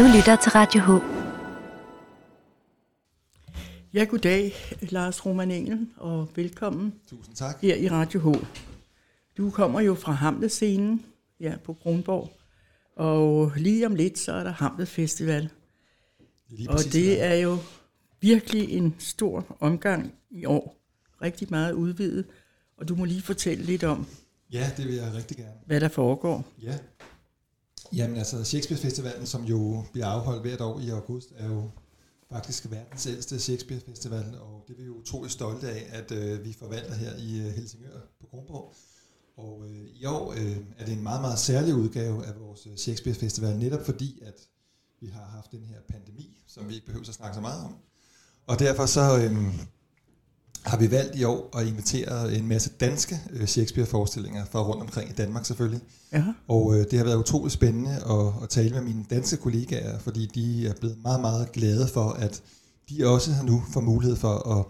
Du lytter til Radio H. Ja, goddag, Lars Roman Engel, og velkommen. Tusind tak. Her i Radio H. Du kommer jo fra Hamlet-scenen, ja, på Kronborg, og lige om lidt, så er der Hamlet Festival. Og det er jo virkelig en stor omgang i år. Rigtig meget udvidet, og du må lige fortælle lidt om... Ja, det vil jeg rigtig gerne. Hvad der foregår. Ja. Jamen altså, Shakespeare-festivalen, som jo bliver afholdt hvert år i august, er jo faktisk verdens ældste Shakespeare-festival, og det er vi jo utroligt stolte af, at vi forvalter her i Helsingør på Kronborg. Og i år er det en meget, meget særlig udgave af vores Shakespeare-festival, netop fordi, at vi har haft den her pandemi, som vi ikke behøver at snakke så meget om. Og derfor så har vi valgt i år at invitere en masse danske Shakespeare-forestillinger fra rundt omkring i Danmark selvfølgelig. Aha. Og det har været utroligt spændende at tale med mine danske kollegaer, fordi de er blevet meget, meget glade for, at de også nu får mulighed for at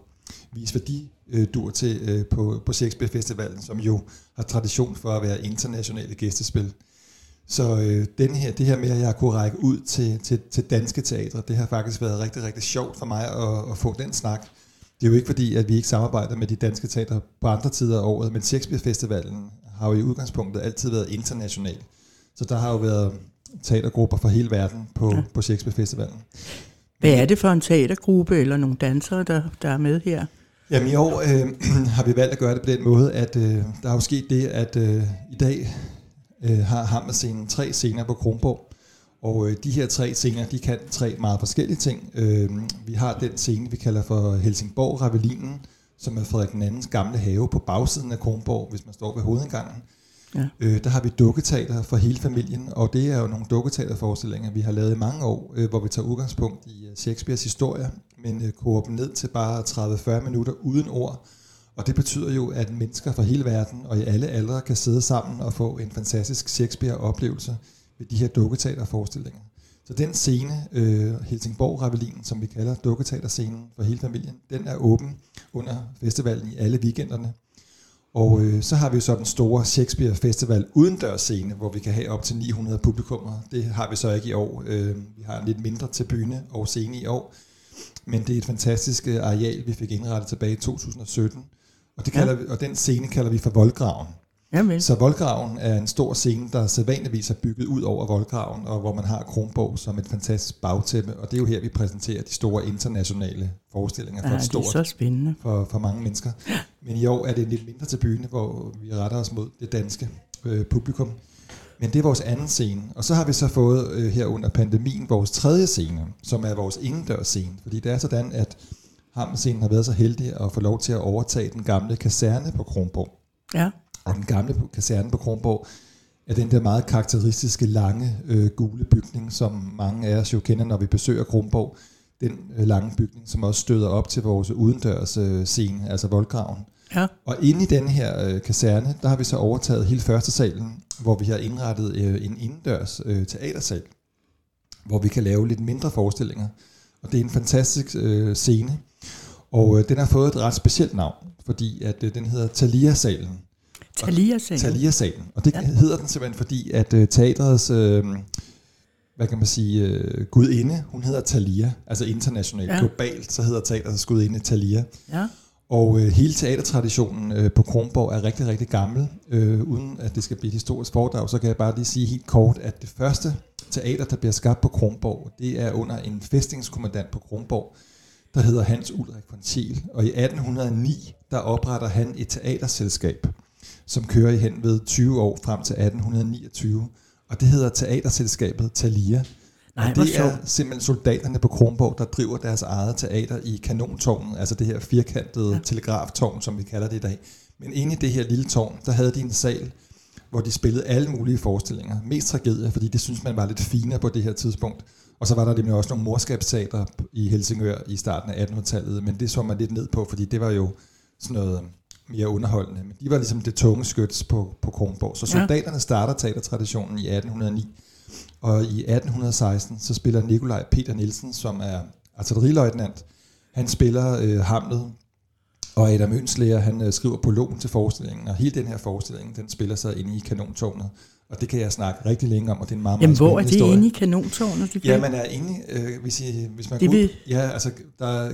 vise, hvad de dur til på Shakespeare-festivalen, som jo har tradition for at være internationale gæstespil. Så det her med, at jeg har kunnet række ud til danske teatre, det har faktisk været rigtig, rigtig sjovt for mig at få den snak. Det er jo ikke fordi, at vi ikke samarbejder med de danske teatre på andre tider af året, men Shakespeare-festivalen har jo i udgangspunktet altid været international. Så der har jo været teatergrupper fra hele verden på Shakespeare-festivalen. Hvad er det for en teatergruppe eller nogle dansere, der er med her? Jamen i år har vi valgt at gøre det på den måde, at der er jo sket det, at i dag har Hammerscenen 3 scener på Kronborg. Og de her 3 scener, de kan 3 meget forskellige ting. Vi har den scene, vi kalder for Helsingborg-ravelinen, som er Frederik II's gamle have på bagsiden af Kronborg, hvis man står ved hovedindgangen. Ja. Der har vi dukketeater for hele familien, og det er jo nogle dukketeaterforestillinger, vi har lavet i mange år, hvor vi tager udgangspunkt i Shakespeares historie, men koger dem ned til bare 30-40 minutter uden ord. Og det betyder jo, at mennesker fra hele verden og i alle aldre kan sidde sammen og få en fantastisk Shakespeare-oplevelse ved de her dukketeaterforestillinger. Så den scene, Helsingborg-ravelinen, som vi kalder dukketeaterscenen for hele familien, den er åben under festivalen i alle weekenderne. Og så har vi jo så den store Shakespeare-festival udendørsscene, hvor vi kan have op til 900 publikummer. Det har vi så ikke i år. Vi har lidt mindre tribune og scene i år. Men det er et fantastisk areal, vi fik indrettet tilbage i 2017. Og, og den scene kalder vi for Voldgraven. Jamen. Så Voldgraven er en stor scene, der sædvanligvis er bygget ud over Voldgraven, og hvor man har Kronborg som et fantastisk bagtæppe. Og det er jo her, vi præsenterer de store internationale forestillinger for for mange mennesker. Men i år er det lidt mindre til byen, hvor vi retter os mod det danske publikum. Men det er vores anden scene. Og så har vi så fået her under pandemien vores tredje scene, som er vores indendørsscene. Fordi det er sådan, at Hamlet-scenen har været så heldig at få lov til at overtage den gamle kaserne på Kronborg. Ja. Og den gamle kaserne på Kronborg er den der meget karakteristiske, lange, gule bygning, som mange af os jo kender, når vi besøger Kronborg. Den lange bygning, som også støder op til vores udendørs scene, altså Voldgraven. Ja. Og inde i den her kaserne, der har vi så overtaget hele første salen, hvor vi har indrettet en indendørs teatersal, hvor vi kan lave lidt mindre forestillinger. Og det er en fantastisk scene, og den har fået et ret specielt navn, fordi at den hedder Thalia-salen. Thalia-salen. Og det hedder den simpelthen, fordi at teaterets, gudinde, hun hedder Thalia, altså internationalt, globalt, så hedder teaterets gudinde Thalia. Ja. Og hele teatertraditionen på Kronborg er rigtig, rigtig gammel. Uden at det skal blive et historisk foredrag, så kan jeg bare lige sige helt kort, at det første teater, der bliver skabt på Kronborg, det er under en fæstningskommandant på Kronborg, der hedder Hans Ulrik von Thiel. Og i 1809, der opretter han et teaterselskab, som kører i hen ved 20 år frem til 1829. Og det hedder teaterselskabet Thalia. Og det er simpelthen soldaterne på Kronborg, der driver deres eget teater i kanontårnet, altså det her firkantede telegraftårn, som vi kalder det i dag. Men inde i det her lille tårn, der havde de en sal, hvor de spillede alle mulige forestillinger. Mest tragedier, fordi det synes man var lidt finere på det her tidspunkt. Og så var der nemlig også nogle morskabsteater i Helsingør i starten af 1800-tallet, men det så man lidt ned på, fordi det var jo sådan noget mere underholdende. Men de var ligesom det tunge skyts på Kronborg. Så soldaterne starter teatertraditionen i 1809. Og i 1816, så spiller Nikolaj Peter Nielsen, som er artilleriløjtnant, han spiller Hamlet, Og Adam Ønslærer, han skriver prologen til forestillingen, og hele den her forestilling, den spiller sig inde i Kanontårnet. Og det kan jeg snakke rigtig længe om, og det er en meget, meget spændende historie. Jamen, hvor er det inde i Kanontårnet? Ja, man er inde, hvis man går ud. Ja, altså,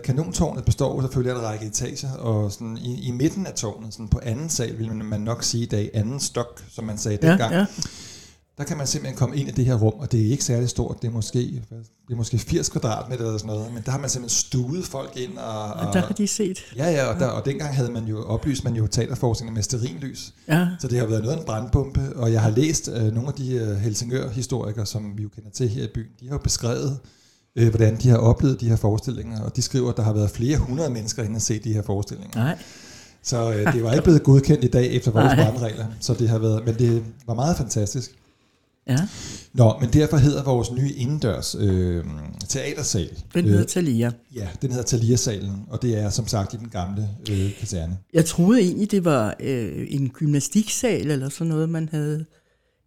Kanontårnet består selvfølgelig af en række etager, og sådan i midten af tårnet, sådan på anden sal, vil man nok sige i dag, anden stok, som man sagde dengang. Ja. Der kan man simpelthen komme ind i det her rum, og det er ikke særlig stort, det er måske 80 kvadratmeter eller sådan noget, men der har man simpelthen stuet folk ind. Og der har de set. Ja, og dengang havde man jo oplyst, man jo teaterforskning med stearinlys, ja. Så det har været noget af en brandpumpe, og jeg har læst nogle af de Helsingør-historikere, som vi jo kender til her i byen, de har jo beskrevet, hvordan de har oplevet de her forestillinger, og de skriver, at der har været flere hundrede mennesker inde og set de her forestillinger. Nej. Så det var ikke blevet godkendt i dag efter vores brandregler, så det har været, men det var meget fantastisk. Ja. Nå, men derfor hedder vores nye indendørs teatersal. Den hedder Thalia. Ja, den hedder Thalia-salen, og det er som sagt i den gamle kaserne. Jeg troede egentlig, det var en gymnastiksal eller sådan noget, man havde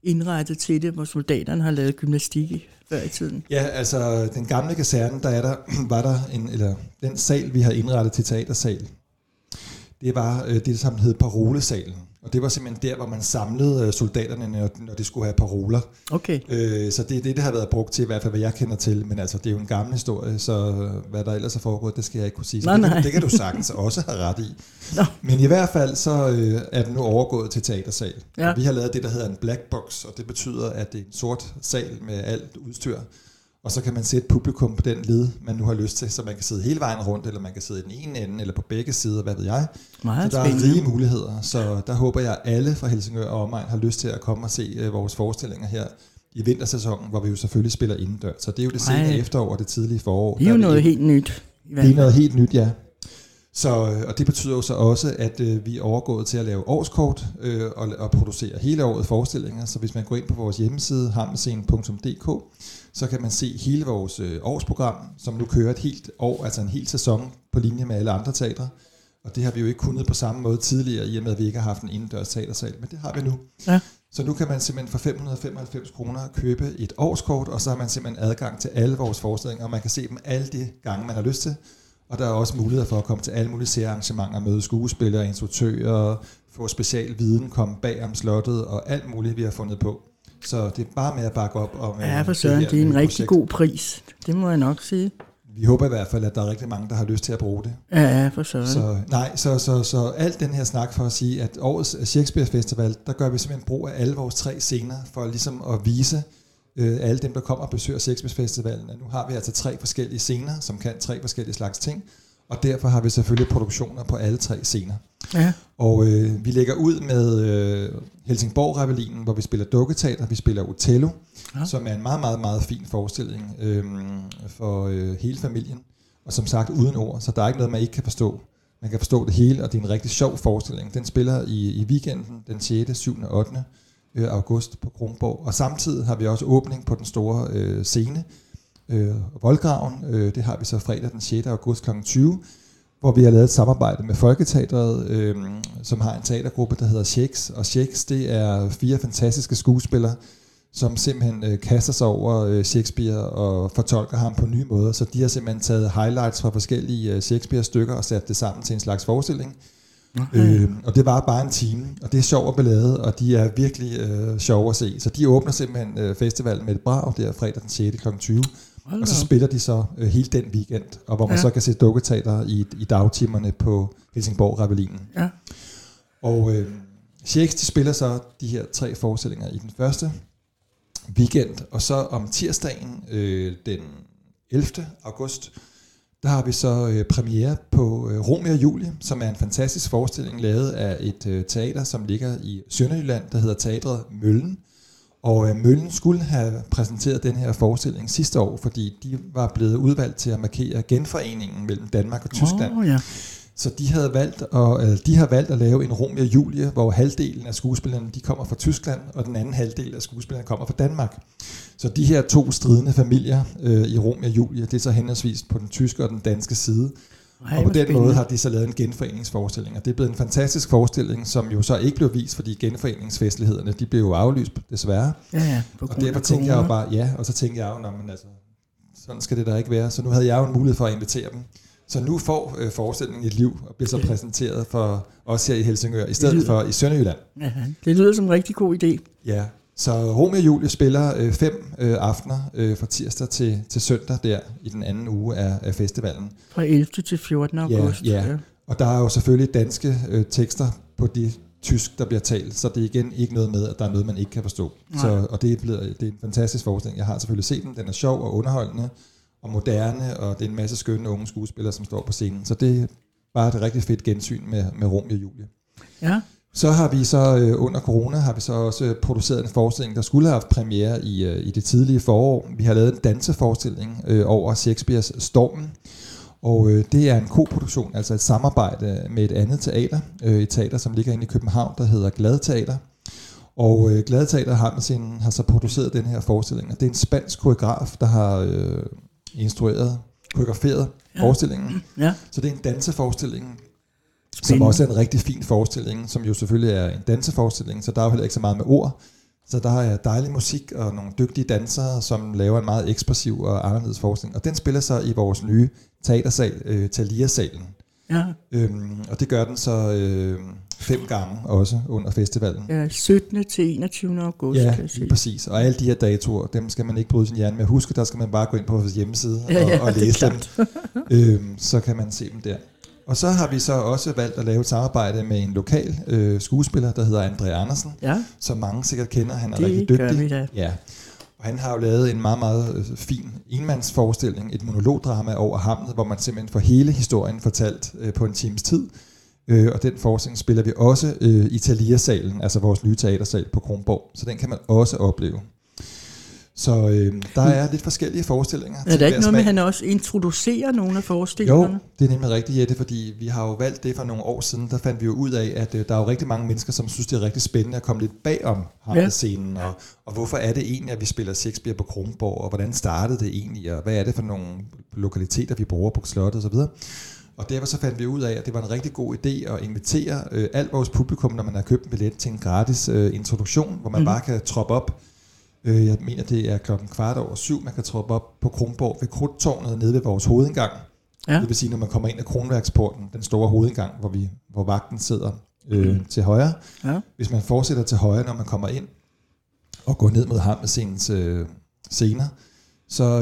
indrettet til det, hvor soldaterne har lavet gymnastik i før i tiden. Ja, altså den gamle kaserne, den sal, vi har indrettet til teatersal, det var det, som hed Parolesalen. Og det var simpelthen der, hvor man samlede soldaterne, når de skulle have paroler. Okay. Så det er det, der har været brugt til, i hvert fald hvad jeg kender til. Men altså, det er jo en gammel historie, så hvad der ellers er foregået, det skal jeg ikke kunne sige. Nej. Det kan du sagtens også have ret i. Nå. Men i hvert fald, så er den nu overgået til teatersal. Ja. Vi har lavet det, der hedder en black box, og det betyder, at det er en sort sal med alt udstyr. Og så kan man sætte publikum på den led, man nu har lyst til, så man kan sidde hele vejen rundt, eller man kan sidde i den ene ende, eller på begge sider, hvad ved jeg. Meget så der spændende. Er rige muligheder, så der håber jeg, at alle fra Helsingør og omegn har lyst til at komme og se vores forestillinger her i vintersæsonen, hvor vi jo selvfølgelig spiller indendør. Så det er jo det sene efterår og det tidlige forår. Det er jo noget helt nyt. Det er noget helt nyt, ja. Så, og det betyder jo så også, at vi er overgået til at lave årskort og producere hele året forestillinger. Så hvis man går ind på vores hjemmeside, hamelscenen.dk, så kan man se hele vores årsprogram, som nu kører et helt år, altså en hel sæson på linje med alle andre teatre. Og det har vi jo ikke kunnet på samme måde tidligere, i og med at vi ikke har haft en indendørs teatersal, men det har vi nu. Ja. Så nu kan man simpelthen for 595 kroner købe et årskort, og så har man simpelthen adgang til alle vores forestillinger, og man kan se dem alle de gange, man har lyst til. Og der er også muligheder for at komme til alle mulige særarrangementer, møde skuespillere, instruktører, få special viden, komme bag om slottet og alt muligt, vi har fundet på. Så det er bare med at bakke op om. Ja, for søren, det er en rigtig god pris. Det må jeg nok sige. Vi håber i hvert fald, at der er rigtig mange, der har lyst til at bruge det. Ja, for søren. Så alt den her snak for at sige, at årets Shakespeare Festival, der gør vi simpelthen brug af alle vores 3 scener, for ligesom at vise alle dem, der kommer og besøger Shakespeare-festivalen. Nu har vi altså 3 forskellige scener, som kan 3 forskellige slags ting, og derfor har vi selvfølgelig produktioner på alle 3 scener. Ja. Og vi lægger ud med Helsingborg-ravelinen, hvor vi spiller dukketeater, vi spiller Otello, ja. Som er en meget, meget, meget fin forestilling for hele familien, og som sagt uden ord, så der er ikke noget, man ikke kan forstå. Man kan forstå det hele, og det er en rigtig sjov forestilling. Den spiller i weekenden, den 6., 7. og 8. august på Kronborg, og samtidig har vi også åbning på den store scene Voldgraven, det har vi så fredag den 6. august kl. 20, hvor vi har lavet et samarbejde med Folketeatret, som har en teatergruppe, der hedder Shakes, og Shakes, det er 4 fantastiske skuespillere, som simpelthen kaster sig over Shakespeare og fortolker ham på nye måder, så de har simpelthen taget highlights fra forskellige Shakespeare-stykker og sat det sammen til en slags forestilling. Okay. Og det var bare en time, og det er sjov og ballade, og de er virkelig sjove at se. Så de åbner simpelthen festivalen med et brag der fredag den 6. kl. 20. Hold og så spiller de så hele den weekend, og hvor man så kan se dukketeater i dagtimerne på Helsingborg-ravelinen. Ja. Og Shakespeare spiller så de her 3 forestillinger i den første weekend, og så om tirsdagen den 11. august, der har vi så premiere på Romeo og Julie, som er en fantastisk forestilling lavet af et teater, som ligger i Sønderjylland, der hedder Teatret Møllen. Og Møllen skulle have præsenteret den her forestilling sidste år, fordi de var blevet udvalgt til at markere genforeningen mellem Danmark og Tyskland. Oh, yeah. Så de havde valgt de har valgt at lave en Romeo og Julie, hvor halvdelen af skuespillerne de kommer fra Tyskland, og den anden halvdel af skuespillerne kommer fra Danmark. Så de her 2 stridende familier i Romeo og Julie, det er så henholdsvis på den tyske og den danske side. Ej, og på den måde har de så lavet en genforeningsforestilling, og det er blevet en fantastisk forestilling, som jo så ikke blev vist, fordi genforeningsfestlighederne, de blev jo aflyst, desværre. Ja, og derfor tænkte jeg jo bare, og så tænkte jeg jo, sådan skal det da ikke være. Så nu havde jeg jo en mulighed for at invitere dem. Så nu får forestillingen et liv og bliver så præsenteret for os her i Helsingør, i stedet for i Sønderjylland. Ja, det lyder som en rigtig god idé. Ja, så Romeo og Julie spiller 5 aftener fra tirsdag til søndag der i den anden uge af festivalen. Fra 11. til 14. august. Ja, ja. Og der er jo selvfølgelig danske tekster på det tysk, der bliver talt, så det er igen ikke noget med, at der er noget, man ikke kan forstå. Så, og det er en fantastisk forestilling. Jeg har selvfølgelig set den. Den er sjov og underholdende og moderne, og det er en masse skønne unge skuespillere, som står på scenen. Så det er bare et rigtig fedt gensyn med Romeo og Julie. Ja. Så har vi så under corona, har vi så også produceret en forestilling, der skulle have haft premiere i det tidlige forår. Vi har lavet en danseforestilling over Shakespeares Stormen, og det er en koproduktion, altså et samarbejde med et andet teater, et teater, som ligger inde i København, der hedder Gladteater. Og Gladteater har så produceret den her forestilling, og det er en spansk koreograf, der har instrueret, koreograferet forestillingen. Ja. Så det er en danseforestilling, som også er en rigtig fin forestilling, som jo selvfølgelig er en danseforestilling, så der er jo heller ikke så meget med ord. Så der er dejlig musik og nogle dygtige dansere, som laver en meget ekspressiv og anderledes forestilling. Og den spiller så i vores nye teatersal, Thalia-salen. Ja. Og det gør den så 5 gange også under festivalen. Ja, 17. til 21. august. Ja, præcis. Og alle de her datoer, dem skal man ikke bryde sin hjerne med at huske. Der skal man bare gå ind på vores hjemmeside og læse dem. Så kan man se dem der. Og så har vi så også valgt at lave et samarbejde med en lokal skuespiller, der hedder André Andersen, som mange sikkert kender. Han er rigtig dygtig. Ja. Og han har jo lavet en meget, meget fin enmandsforestilling, et monologdrama over Hamlet, hvor man simpelthen får hele historien fortalt på en times tid. Og den forestilling spiller vi også i Thalia-salen, altså vores nye teatersal på Kronborg. Så den kan man også opleve. Så der er lidt forskellige forestillinger. Er der ikke noget med, at han også introducerer nogle af forestillingerne? Jo, det er nemlig rigtigt, Jette, fordi vi har jo valgt det for nogle år siden. Der fandt vi jo ud af, at der er jo rigtig mange mennesker, som synes, det er rigtig spændende at komme lidt bagom Hamlet-scenen. Ja. Og hvorfor er det egentlig, at vi spiller Shakespeare på Kronborg, og hvordan startede det egentlig, og hvad er det for nogle lokaliteter, vi bruger på slottet osv.? Og derfor så fandt vi ud af, at det var en rigtig god idé at invitere alt vores publikum, når man har købt en billet, til en gratis introduktion, hvor man bare kan troppe op. Jeg mener, det er 7:15. Man kan troppe op på Kronborg ved Krudtårnet nede ved vores hovedindgang. Ja. Det vil sige, når man kommer ind af Kronværksporten, den store hovedindgang, hvor vagten sidder til højre. Ja. Hvis man fortsætter til højre, når man kommer ind og går ned mod Hamelsens scener, så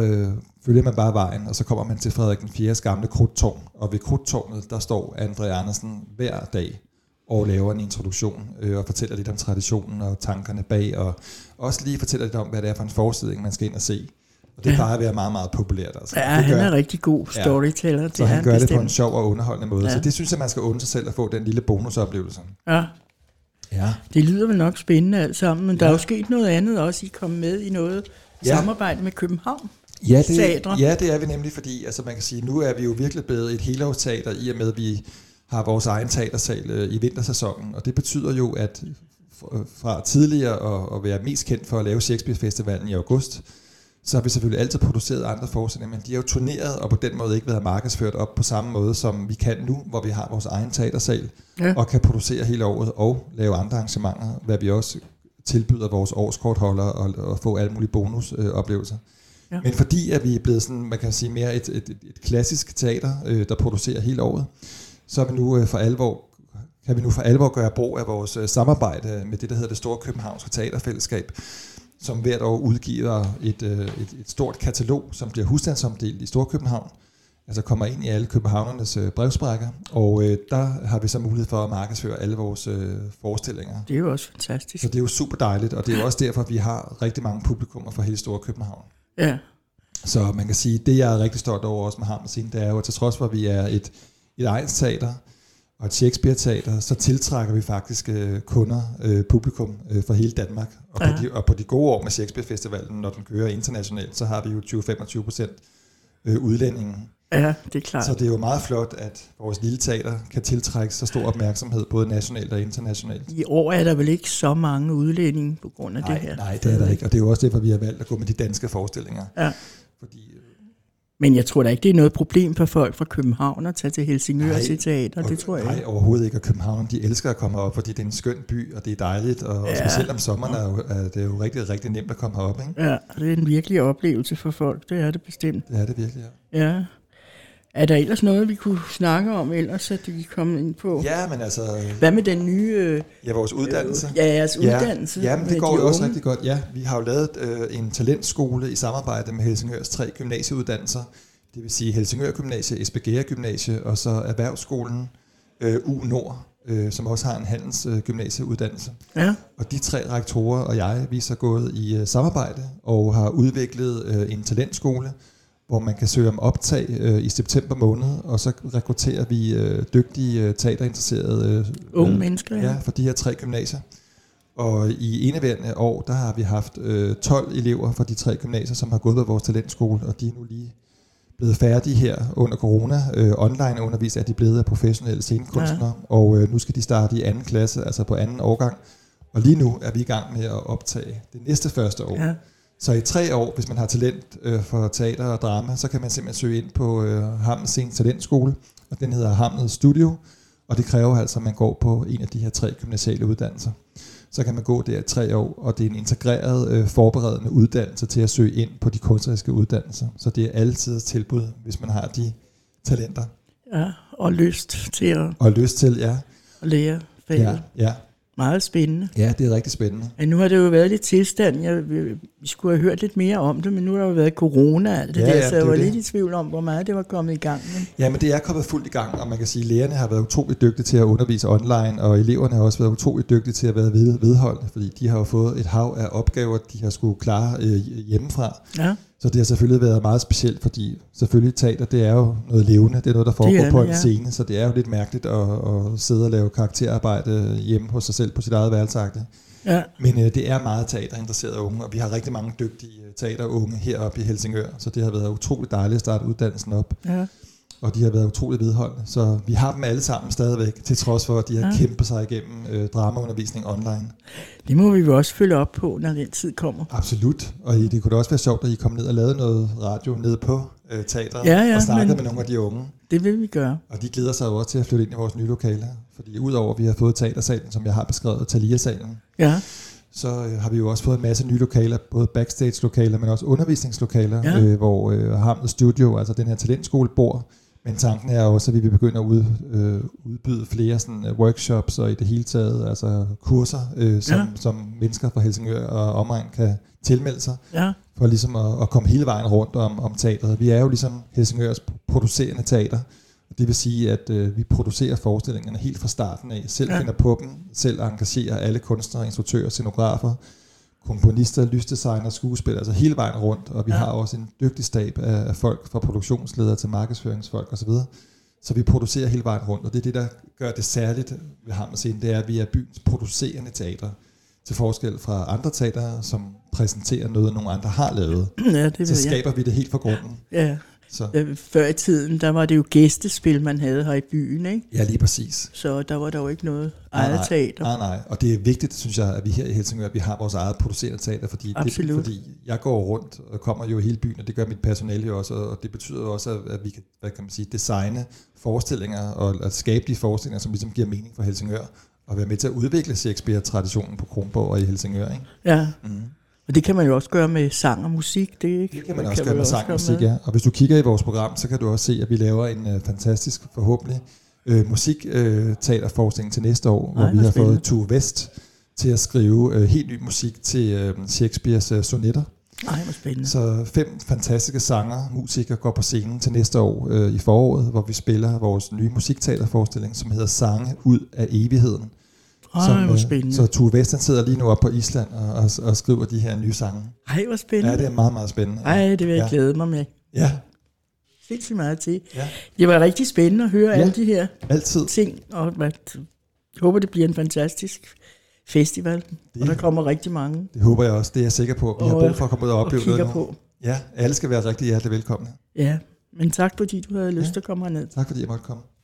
følger man bare vejen, og så kommer man til Frederik den 4.s gamle Krudtårn. Og ved Krudtårnet, der står André Andersen hver dag og laver en introduktion og fortæller lidt om traditionen og tankerne bag, og også lige fortæller lidt om, hvad det er for en forestilling, man skal ind og se. Og det plejer at være meget, meget populært. Altså. Ja, han er rigtig god storyteller. Ja. Så han gør det på en sjov og underholdende måde. Ja. Så det synes jeg, man skal undre sig selv at få den lille bonusoplevelse. Ja. Ja. Det lyder vel nok spændende alt sammen, men der er jo sket noget andet også. I kom med i noget samarbejde med København. Ja, det er vi nemlig, fordi altså, man kan sige, nu er vi jo virkelig blevet et helårsteater, i og med, at vi har vores egen teatersal i vintersæsonen, og det betyder jo, at fra tidligere at være mest kendt for at lave Shakespeare-festivalen i august, så har vi selvfølgelig altid produceret andre forestillinger, men de har jo turneret og på den måde ikke været markedsført op på samme måde, som vi kan nu, hvor vi har vores egen teatersal og kan producere hele året og lave andre arrangementer, hvad vi også tilbyder vores årskortholdere og få alle mulige bonusoplevelser. Ja. Men fordi at vi er blevet sådan, man kan sige, mere et klassisk teater, der producerer hele året, så er vi nu kan vi nu for alvor gøre brug af vores samarbejde med det, der hedder det Store Københavns Teaterfællesskab, som hvert år udgiver et stort katalog, som bliver husstandsomdelt i Store København, altså kommer ind i alle københavnernes brevsprækker, og der har vi så mulighed for at markedsføre alle vores forestillinger. Det er jo også fantastisk. Så det er jo super dejligt, og det er jo også derfor, at vi har rigtig mange publikummer fra hele Store København. Ja. Så man kan sige, det jeg er rigtig stolt over også med Hamlet Scene, det er jo, at til trods for, at vi er et egensteater og et Shakespeare-teater, så tiltrækker vi faktisk kunder, publikum fra hele Danmark. Og på de gode år med Shakespeare-festivalen, når den kører internationalt, så har vi jo 20-25% udlændinge. Ja, det er klart. Så det er jo meget flot, at vores lille teater kan tiltrække så stor opmærksomhed, både nationalt og internationalt. I år er der vel ikke så mange udlændinge på grund af det her? Nej, det er der ikke, og det er jo også derfor, vi har valgt at gå med de danske forestillinger. Ja. Fordi men jeg tror da ikke, det er noget problem for folk fra København at tage til Helsingør og se teater, det tror jeg ikke. Nej, overhovedet ikke, og København, de elsker at komme herop, fordi det er en skøn by, og det er dejligt, og specielt om sommeren er det jo rigtig, rigtig nemt at komme herop, ikke? Ja, det er en virkelig oplevelse for folk, det er det bestemt. Det er det virkelig, ja. Er der ellers noget, vi kunne snakke om ellers, at vi kom ind på? Ja, men altså... Hvad med den nye... Ja, vores uddannelse. Ja, jeres uddannelse. Ja, men det går jo også rigtig godt. Ja, vi har jo lavet en talentskole i samarbejde med Helsingørs 3 gymnasieuddannelser. Det vil sige Helsingør Gymnasie, Esbjerg Gymnasie og så Erhvervsskolen U Nord, som også har en handelsgymnasieuddannelse. Ja. Og de 3 rektorer og jeg, vi er så gået i samarbejde og har udviklet en talentskole, hvor man kan søge om optag i september måned, og så rekrutterer vi dygtige teaterinteresserede unge mennesker fra de her 3 gymnasier. Og i indeværende år, der har vi haft 12 elever fra de 3 gymnasier, som har gået på vores talentskole, og de er nu lige blevet færdige her under corona. Online undervist er de blevet af professionelle scenekunstnere, og nu skal de starte i 2. klasse, altså på 2. årgang. Og lige nu er vi i gang med at optage det næste første år. Ja. Så i 3 år, hvis man har talent for teater og drama, så kan man simpelthen søge ind på Hamels talentskole, og den hedder Hamels Studio, og det kræver altså, at man går på en af de her 3 gymnasiale uddannelser. Så kan man gå der i 3 år, og det er en integreret forberedende uddannelse til at søge ind på de kunstneriske uddannelser. Så det er altid tilbud, hvis man har de talenter. Ja, og lyst til at... Og lyst til, ja. At lære faget. Ja, ja. Meget spændende. Ja, det er rigtig spændende. Men nu har det jo været lidt tilstand. Vi skulle have hørt lidt mere om det, men nu har der jo været corona og alt det der, så jeg var lidt i tvivl om, hvor meget det var kommet i gang. Ja, men det er kommet fuldt i gang, og man kan sige, at lærerne har været utroligt dygtige til at undervise online, og eleverne har også været utroligt dygtige til at være vedholdende, fordi de har jo fået et hav af opgaver, de har skulle klare hjemmefra. Ja. Så det har selvfølgelig været meget specielt, fordi selvfølgelig teater, det er jo noget levende, det er noget, der foregår på en scene, så det er jo lidt mærkeligt at sidde og lave karakterarbejde hjemme hos sig selv på sit eget værelsagte. Ja. Men det er meget teaterinteresserede unge, og vi har rigtig mange dygtige teaterunge heroppe i Helsingør, så det har været utroligt dejligt at starte uddannelsen op. Ja. Og de har været utroligt vedholdende, så vi har dem alle sammen stadigvæk, til trods for, at de har kæmpet sig igennem dramaundervisning online. Det må vi jo også følge op på, når den tid kommer. Absolut, og det kunne da også være sjovt, at I kom ned og lavede noget radio nede på teateret og snakkede med nogle af de unge. Det vil vi gøre. Og de glæder sig jo også til at flytte ind i vores nye lokaler, fordi udover at vi har fået teatersalen, som jeg har beskrevet, Thalia-salen, så har vi jo også fået en masse nye lokaler, både backstage-lokaler, men også undervisningslokaler, hvor Hamlet Studio, altså den her talentskole, bor. Men tanken er også, at vi vil begynde at udbyde flere sådan, workshops og i det hele taget altså kurser, som mennesker fra Helsingør og omegn kan tilmelde sig, for ligesom at komme hele vejen rundt om teateret. Vi er jo ligesom Helsingørs producerende teater, og det vil sige, at vi producerer forestillingerne helt fra starten af, selv finder på dem, selv engagerer alle kunstnere, instruktører, scenografer, komponister, lysdesigner, skuespillere, altså hele vejen rundt, og vi har også en dygtig stab af folk, fra produktionsledere til markedsføringsfolk osv., så vi producerer hele vejen rundt, og det er det, der gør det særligt ved Hamels, det er, at vi er byens producerende teater, til forskel fra andre teatere, som præsenterer noget, nogle andre har lavet. Ja, det så skaber vi det helt fra grunden. Ja. Så. Før i tiden, der var det jo gæstespil, man havde her i byen, ikke? Ja, lige præcis. Så der var der jo ikke noget eget teater. Nej, og det er vigtigt, synes jeg, at vi her i Helsingør, vi har vores eget producerende teater, fordi jeg går rundt og kommer jo i hele byen, og det gør mit personale jo også, og det betyder også, at vi kan, hvad kan man sige, designe forestillinger, og at skabe de forestillinger, som ligesom giver mening for Helsingør, og være med til at udvikle Shakespeare-traditionen på Kronborg og i Helsingør, ikke? Ja. Mm. Og det kan man jo også gøre med sang og musik, det ikke? Det kan man også gøre med sang og musik, ja. Og hvis du kigger i vores program, så kan du også se, at vi laver en fantastisk, forhåbentlig, musikteaterforskning til næste år, hvor vi har fået Tue Vest til at skrive helt ny musik til Shakespeares sonetter. Ej, hvor spændende. Så 5 fantastiske sanger, musikere går på scenen til næste år i foråret, hvor vi spiller vores nye musikteaterforestilling, som hedder Sange ud af evigheden. Så Tue Vestland sidder lige nu op på Island og skriver de her nye sange. Ej, hvor spændende. Ja, det er meget, meget spændende. Ej, det vil jeg glæde mig med. Ja. Sindssygt meget til. Ja. Det var rigtig spændende at høre alle de her ting. Og jeg håber, det bliver en fantastisk festival. Og der kommer rigtig mange. Det håber jeg også. Det er jeg sikker på. Vi har brug for at komme ud og opleve noget nu. Ja, alle skal være rigtig hjertelig velkomne. Ja, men tak fordi du havde lyst til at komme herned. Tak fordi jeg måtte komme.